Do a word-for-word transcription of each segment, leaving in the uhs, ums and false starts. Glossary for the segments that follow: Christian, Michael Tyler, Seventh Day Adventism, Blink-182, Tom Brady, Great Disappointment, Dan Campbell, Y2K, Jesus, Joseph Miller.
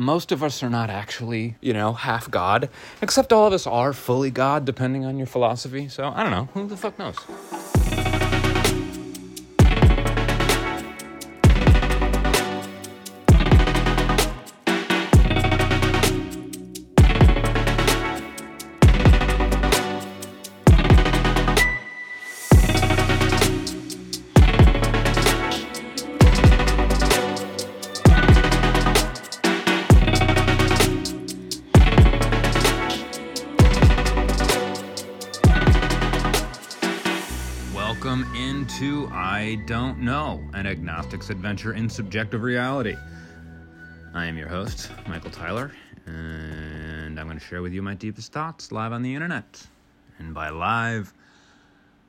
most of us are not actually, you know, half God, except all of us are fully God, depending on your philosophy. So I don't know. Who the fuck knows? Welcome into I Don't Know, an agnostic's adventure in subjective reality. I am your host, Michael Tyler, and I'm going to share with you my deepest thoughts live on the internet. And by live,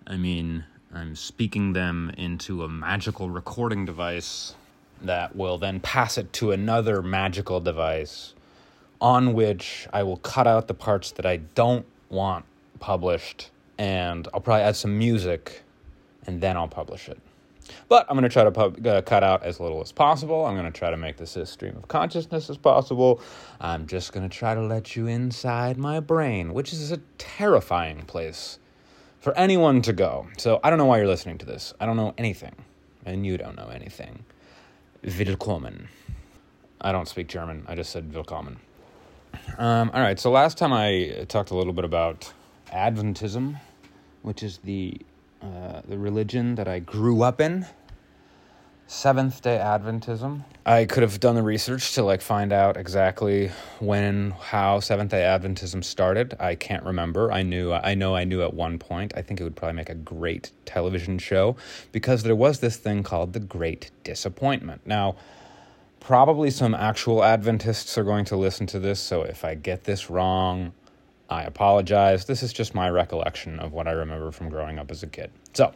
I mean I'm speaking them into a magical recording device that will then pass it to another magical device on which I will cut out the parts that I don't want published, and I'll probably add some music, and then I'll publish it. But I'm going to try to pub- uh, cut out as little as possible. I'm going to try to make this as stream of consciousness as possible. I'm just going to try to let you inside my brain, which is a terrifying place for anyone to go. So I don't know why you're listening to this. I don't know anything, and you don't know anything. Willkommen. I don't speak German. I just said willkommen. Um, all right, so last time I talked a little bit about Adventism, which is the Uh, the religion that I grew up in, Seventh Day Adventism. I could have done the research to like find out exactly when and how Seventh Day Adventism started. I can't remember. I knew. I know. I knew at one point. I think it would probably make a great television show because there was this thing called the Great Disappointment. Now, probably some actual Adventists are going to listen to this, so if I get this wrong, I apologize. This is just my recollection of what I remember from growing up as a kid. So,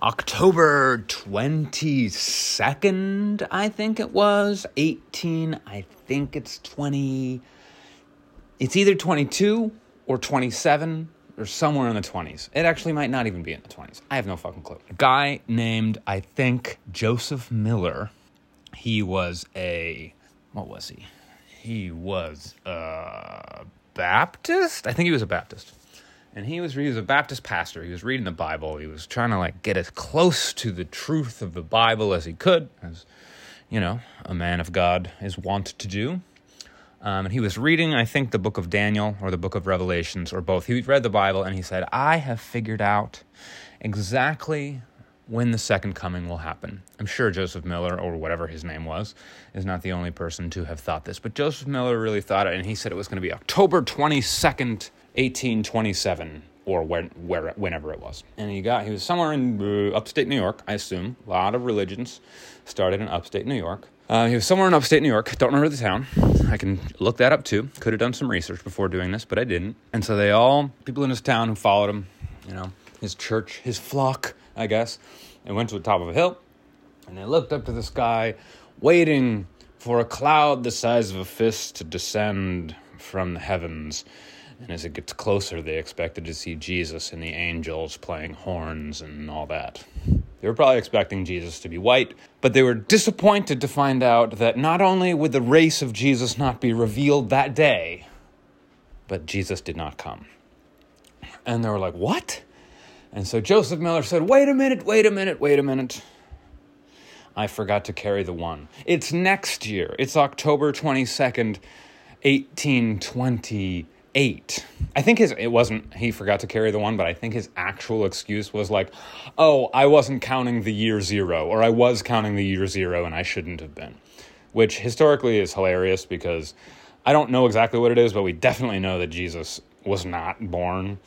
October twenty-second, I think it was, eighteen, I think it's twenty, it's either twenty-two or twenty-seven or somewhere in the twenties. It actually might not even be in the twenties. I have no fucking clue. A guy named, I think, Joseph Miller, he was a, what was he? He was a Baptist? I think he was a Baptist. And he was he was a Baptist pastor. He was reading the Bible. He was trying to like get as close to the truth of the Bible as he could, as, you know, a man of God is wont to do. Um, and he was reading, I think, the book of Daniel or the book of Revelations or both. He read the Bible and he said, I have figured out exactly when the second coming will happen. I'm sure Joseph Miller, or whatever his name was, is not the only person to have thought this, but Joseph Miller really thought it, and he said it was going to be October twenty-second, eighteen twenty-seven, or when, where, whenever it was. And he got, he was somewhere in uh, upstate New York, I assume. A lot of religions started in upstate New York. Uh, he was somewhere in upstate New York. Don't remember the town. I can look that up too. Could have done some research before doing this, but I didn't. And so they all, people in his town who followed him, you know, his church, his flock, I guess, and went to the top of a hill, and they looked up to the sky, waiting for a cloud the size of a fist to descend from the heavens. And as it gets closer, they expected to see Jesus and the angels playing horns and all that. They were probably expecting Jesus to be white, but they were disappointed to find out that not only would the race of Jesus not be revealed that day, but Jesus did not come. And they were like, what? And so Joseph Miller said, wait a minute, wait a minute, wait a minute. I forgot to carry the one. It's next year. It's October twenty-second, eighteen twenty-eight. I think his, it wasn't, he forgot to carry the one, but I think his actual excuse was like, oh, I wasn't counting the year zero, or I was counting the year zero and I shouldn't have been. Which historically is hilarious because I don't know exactly what it is, but we definitely know that Jesus was not born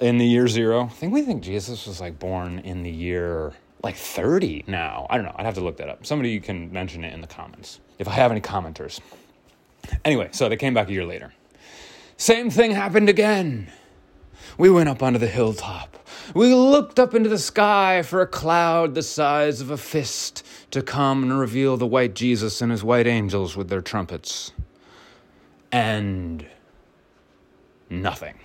in the year zero. I think we think Jesus was like born in the year like thirty now. I don't know. I'd have to look that up. Somebody can mention it in the comments if I have any commenters. Anyway, so they came back a year later. Same thing happened again. We went up onto the hilltop. We looked up into the sky for a cloud the size of a fist to come and reveal the white Jesus and his white angels with their trumpets. And nothing.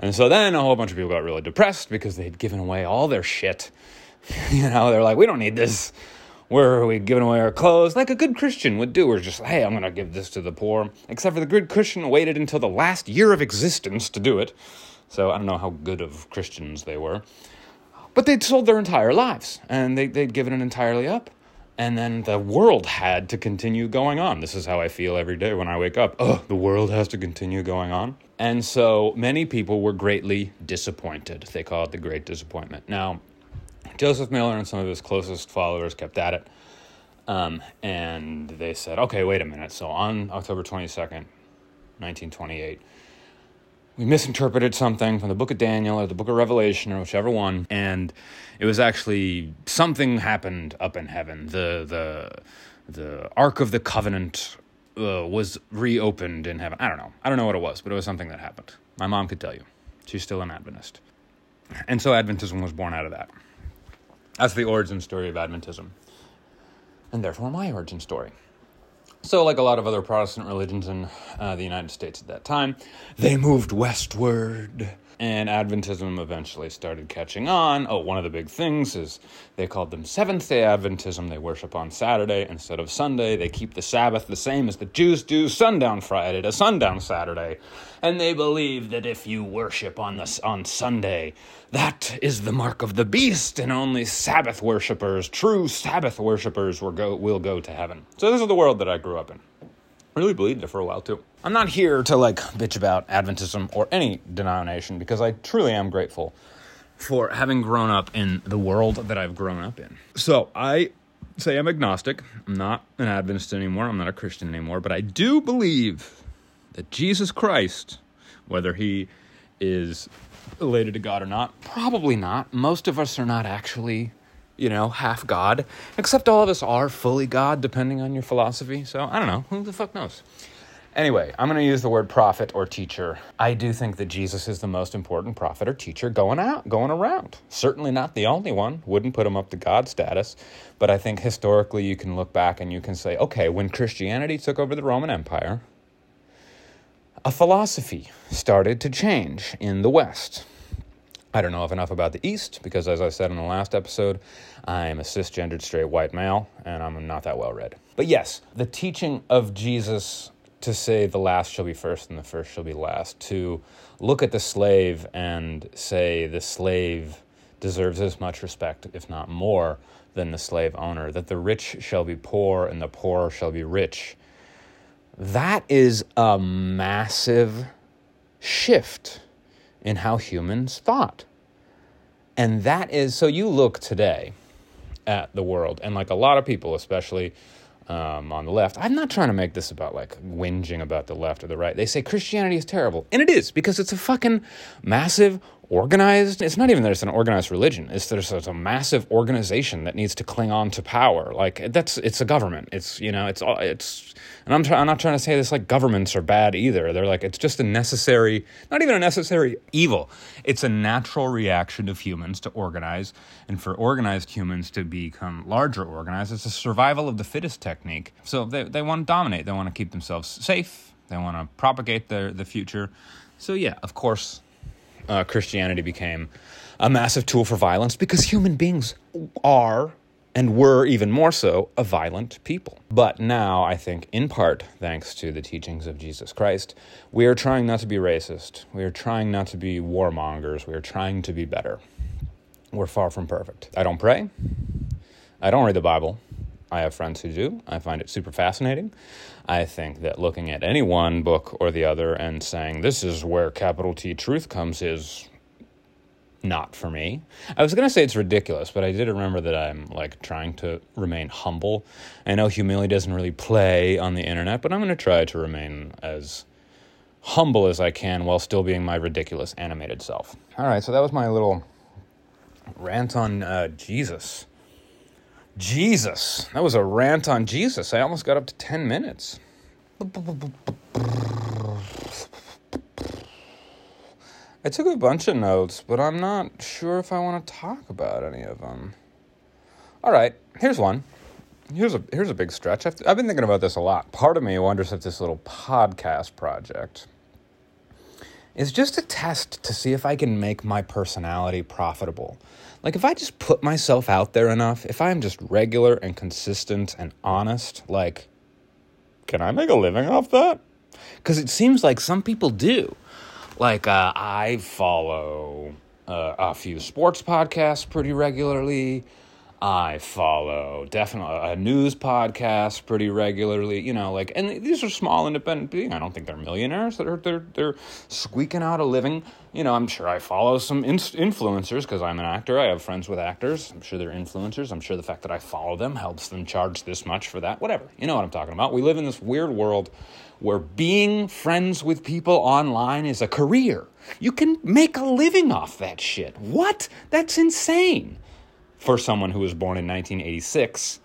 And so then a whole bunch of people got really depressed because they had given away all their shit. You know, they're like, we don't need this. where we giving away our clothes like a good Christian would do. We're just, hey, I'm going to give this to the poor. Except for the good Christian waited until the last year of existence to do it. So I don't know how good of Christians they were. But they'd sold their entire lives, and they, they'd given it entirely up. And then the world had to continue going on. This is how I feel every day when I wake up. Oh, the world has to continue going on. And so many people were greatly disappointed. They call it the Great Disappointment. Now, Joseph Miller and some of his closest followers kept at it. Um, and they said, okay, wait a minute. So on October twenty-second, nineteen twenty-eight, we misinterpreted something from the book of Daniel or the book of Revelation or whichever one, and it was actually something happened up in heaven. The the the Ark of the Covenant uh, was reopened in heaven. I don't know. I don't know what it was, but it was something that happened. My mom could tell you. She's still an Adventist. And so Adventism was born out of that. That's the origin story of Adventism, and therefore my origin story. So like a lot of other Protestant religions in uh, the United States at that time, they moved westward, and Adventism eventually started catching on. Oh, one of the big things is they called them Seventh Day Adventism. They worship on Saturday instead of Sunday. They keep the Sabbath the same as the Jews do, sundown Friday to sundown Saturday. And they believe that if you worship on the, on Sunday, that is the mark of the beast, and only Sabbath worshipers, true Sabbath worshipers, will go, will go to heaven. So this is the world that I grew up in. I really believed it for a while, too. I'm not here to, like, bitch about Adventism or any denomination, because I truly am grateful for having grown up in the world that I've grown up in. So I say I'm agnostic. I'm not an Adventist anymore. I'm not a Christian anymore. But I do believe that Jesus Christ, whether he is related to God or not, probably not. Most of us are not actually, you know, half God, except all of us are fully God, depending on your philosophy. So I don't know. Who the fuck knows? Anyway, I'm going to use the word prophet or teacher. I do think that Jesus is the most important prophet or teacher going out, going around. Certainly not the only one. Wouldn't put him up to God status. But I think historically you can look back and you can say, okay, when Christianity took over the Roman Empire, a philosophy started to change in the West. I don't know enough about the East because, as I said in the last episode, I'm a cisgendered straight white male, and I'm not that well-read. But yes, the teaching of Jesus to say the last shall be first and the first shall be last, to look at the slave and say the slave deserves as much respect, if not more, than the slave owner, that the rich shall be poor and the poor shall be rich. That is a massive shift in how humans thought. And that is, so you look today at the world, and like a lot of people, especially um, on the left, I'm not trying to make this about like whinging about the left or the right. They say Christianity is terrible. And it is, because it's a fucking massive organized, it's not even that it's an organized religion, it's there's a massive organization that needs to cling on to power. Like that's, it's a government. It's, you know, it's all, it's, and I'm, try, I'm not trying to say this like governments are bad either. They're like, it's just a necessary, not even a necessary evil. It's a natural reaction of humans to organize, and for organized humans to become larger organized, it's a survival of the fittest technique. So they, they want to dominate. They want to keep themselves safe. They want to propagate their, the future. So yeah, of course, Uh, Christianity became a massive tool for violence because human beings are and were even more so a violent people. But now I think in part thanks to the teachings of Jesus Christ, we are trying not to be racist. We are trying not to be warmongers. We are trying to be better. We're far from perfect. I don't pray. I don't read the Bible. I have friends who do. I find it super fascinating. I think that looking at any one book or the other and saying, this is where capital T truth comes, is not for me. I was going to say it's ridiculous, but I did remember that I'm like trying to remain humble. I know humility doesn't really play on the internet, but I'm going to try to remain as humble as I can while still being my ridiculous animated self. All right, so that was my little rant on uh, Jesus. Jesus. That was a rant on Jesus. I almost got up to ten minutes. I took a bunch of notes, but I'm not sure if I want to talk about any of them. All right, here's one. Here's a here's a big stretch. I've, I've been thinking about this a lot. Part of me wonders if this little podcast project is just a test to see if I can make my personality profitable. Like, if I just put myself out there enough, if I'm just regular and consistent and honest, like, can I make a living off that? Because it seems like some people do. Like, uh, I follow uh, a few sports podcasts pretty regularly. I follow definitely a news podcast pretty regularly, you know, like, and these are small independent being. I don't think they're millionaires that are, they're, they're squeaking out a living. You know, I'm sure I follow some in- influencers because I'm an actor. I have friends with actors. I'm sure they're influencers. I'm sure the fact that I follow them helps them charge this much for that, whatever. You know what I'm talking about. We live in this weird world where being friends with people online is a career. You can make a living off that shit. What? That's insane. For someone who was born in nineteen eighty-six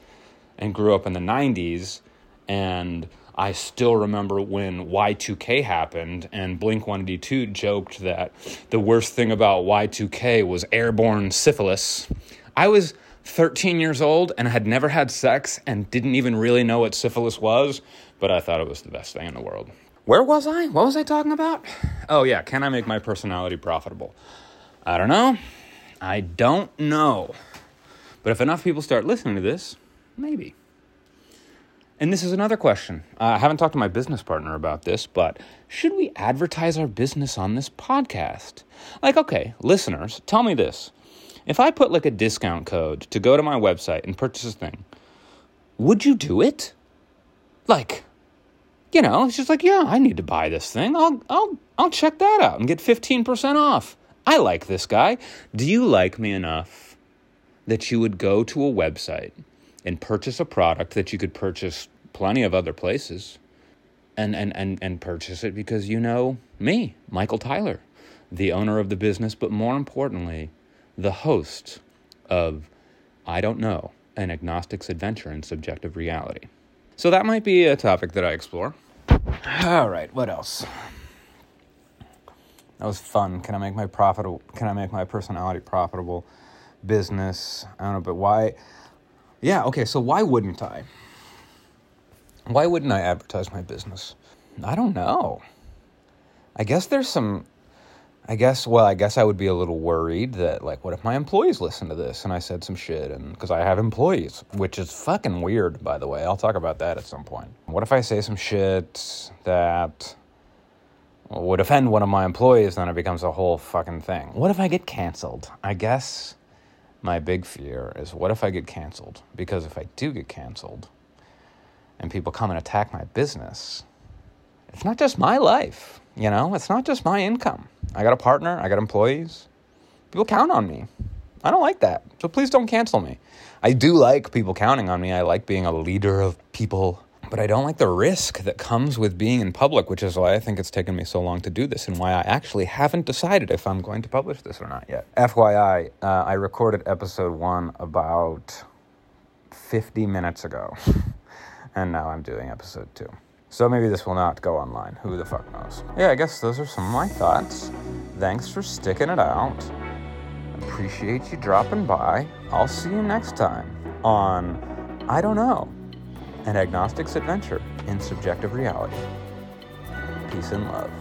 and grew up in the nineties, and I still remember when Y two K happened, and Blink one eighty-two joked that the worst thing about Y two K was airborne syphilis. I was thirteen years old and had never had sex and didn't even really know what syphilis was, but I thought it was the best thing in the world. Where was I? What was I talking about? Oh, yeah, can I make my personality profitable? I don't know. I don't know. But if enough people start listening to this, maybe. And this is another question. Uh, I haven't talked to my business partner about this, but should we advertise our business on this podcast? Like, okay, listeners, tell me this. If I put like a discount code to go to my website and purchase a thing, would you do it? Like, you know, it's just like, yeah, I need to buy this thing. I'll I'll I'll check that out and get fifteen percent off. I like this guy. Do you like me enough that you would go to a website and purchase a product that you could purchase plenty of other places and, and, and, and purchase it because you know me, Michael Tyler, the owner of the business, but more importantly, the host of I Don't Know, an agnostic's adventure in subjective reality. So that might be a topic that I explore. All right, what else? That was fun. Can I make my profitable? Can I make my personality profitable? Business, I don't know, but why, yeah, okay, so why wouldn't I? Why wouldn't I advertise my business? I don't know. I guess there's some, I guess, well, I guess I would be a little worried that, like, what if my employees listen to this and I said some shit, and, because I have employees, which is fucking weird, by the way, I'll talk about that at some point. What if I say some shit that would offend one of my employees, then it becomes a whole fucking thing? What if I get canceled? I guess my big fear is, what if I get canceled? Because if I do get canceled and people come and attack my business, it's not just my life, you know? It's not just my income. I got a partner. I got employees. People count on me. I don't like that. So please don't cancel me. I do like people counting on me. I like being a leader of people. But I don't like the risk that comes with being in public, which is why I think it's taken me so long to do this and why I actually haven't decided if I'm going to publish this or not yet. F Y I, uh, I recorded episode one about fifty minutes ago, and now I'm doing episode two. So maybe this will not go online. Who the fuck knows? Yeah, I guess those are some of my thoughts. Thanks for sticking it out. Appreciate you dropping by. I'll see you next time on I Don't Know, an agnostic's adventure in subjective reality. Peace and love.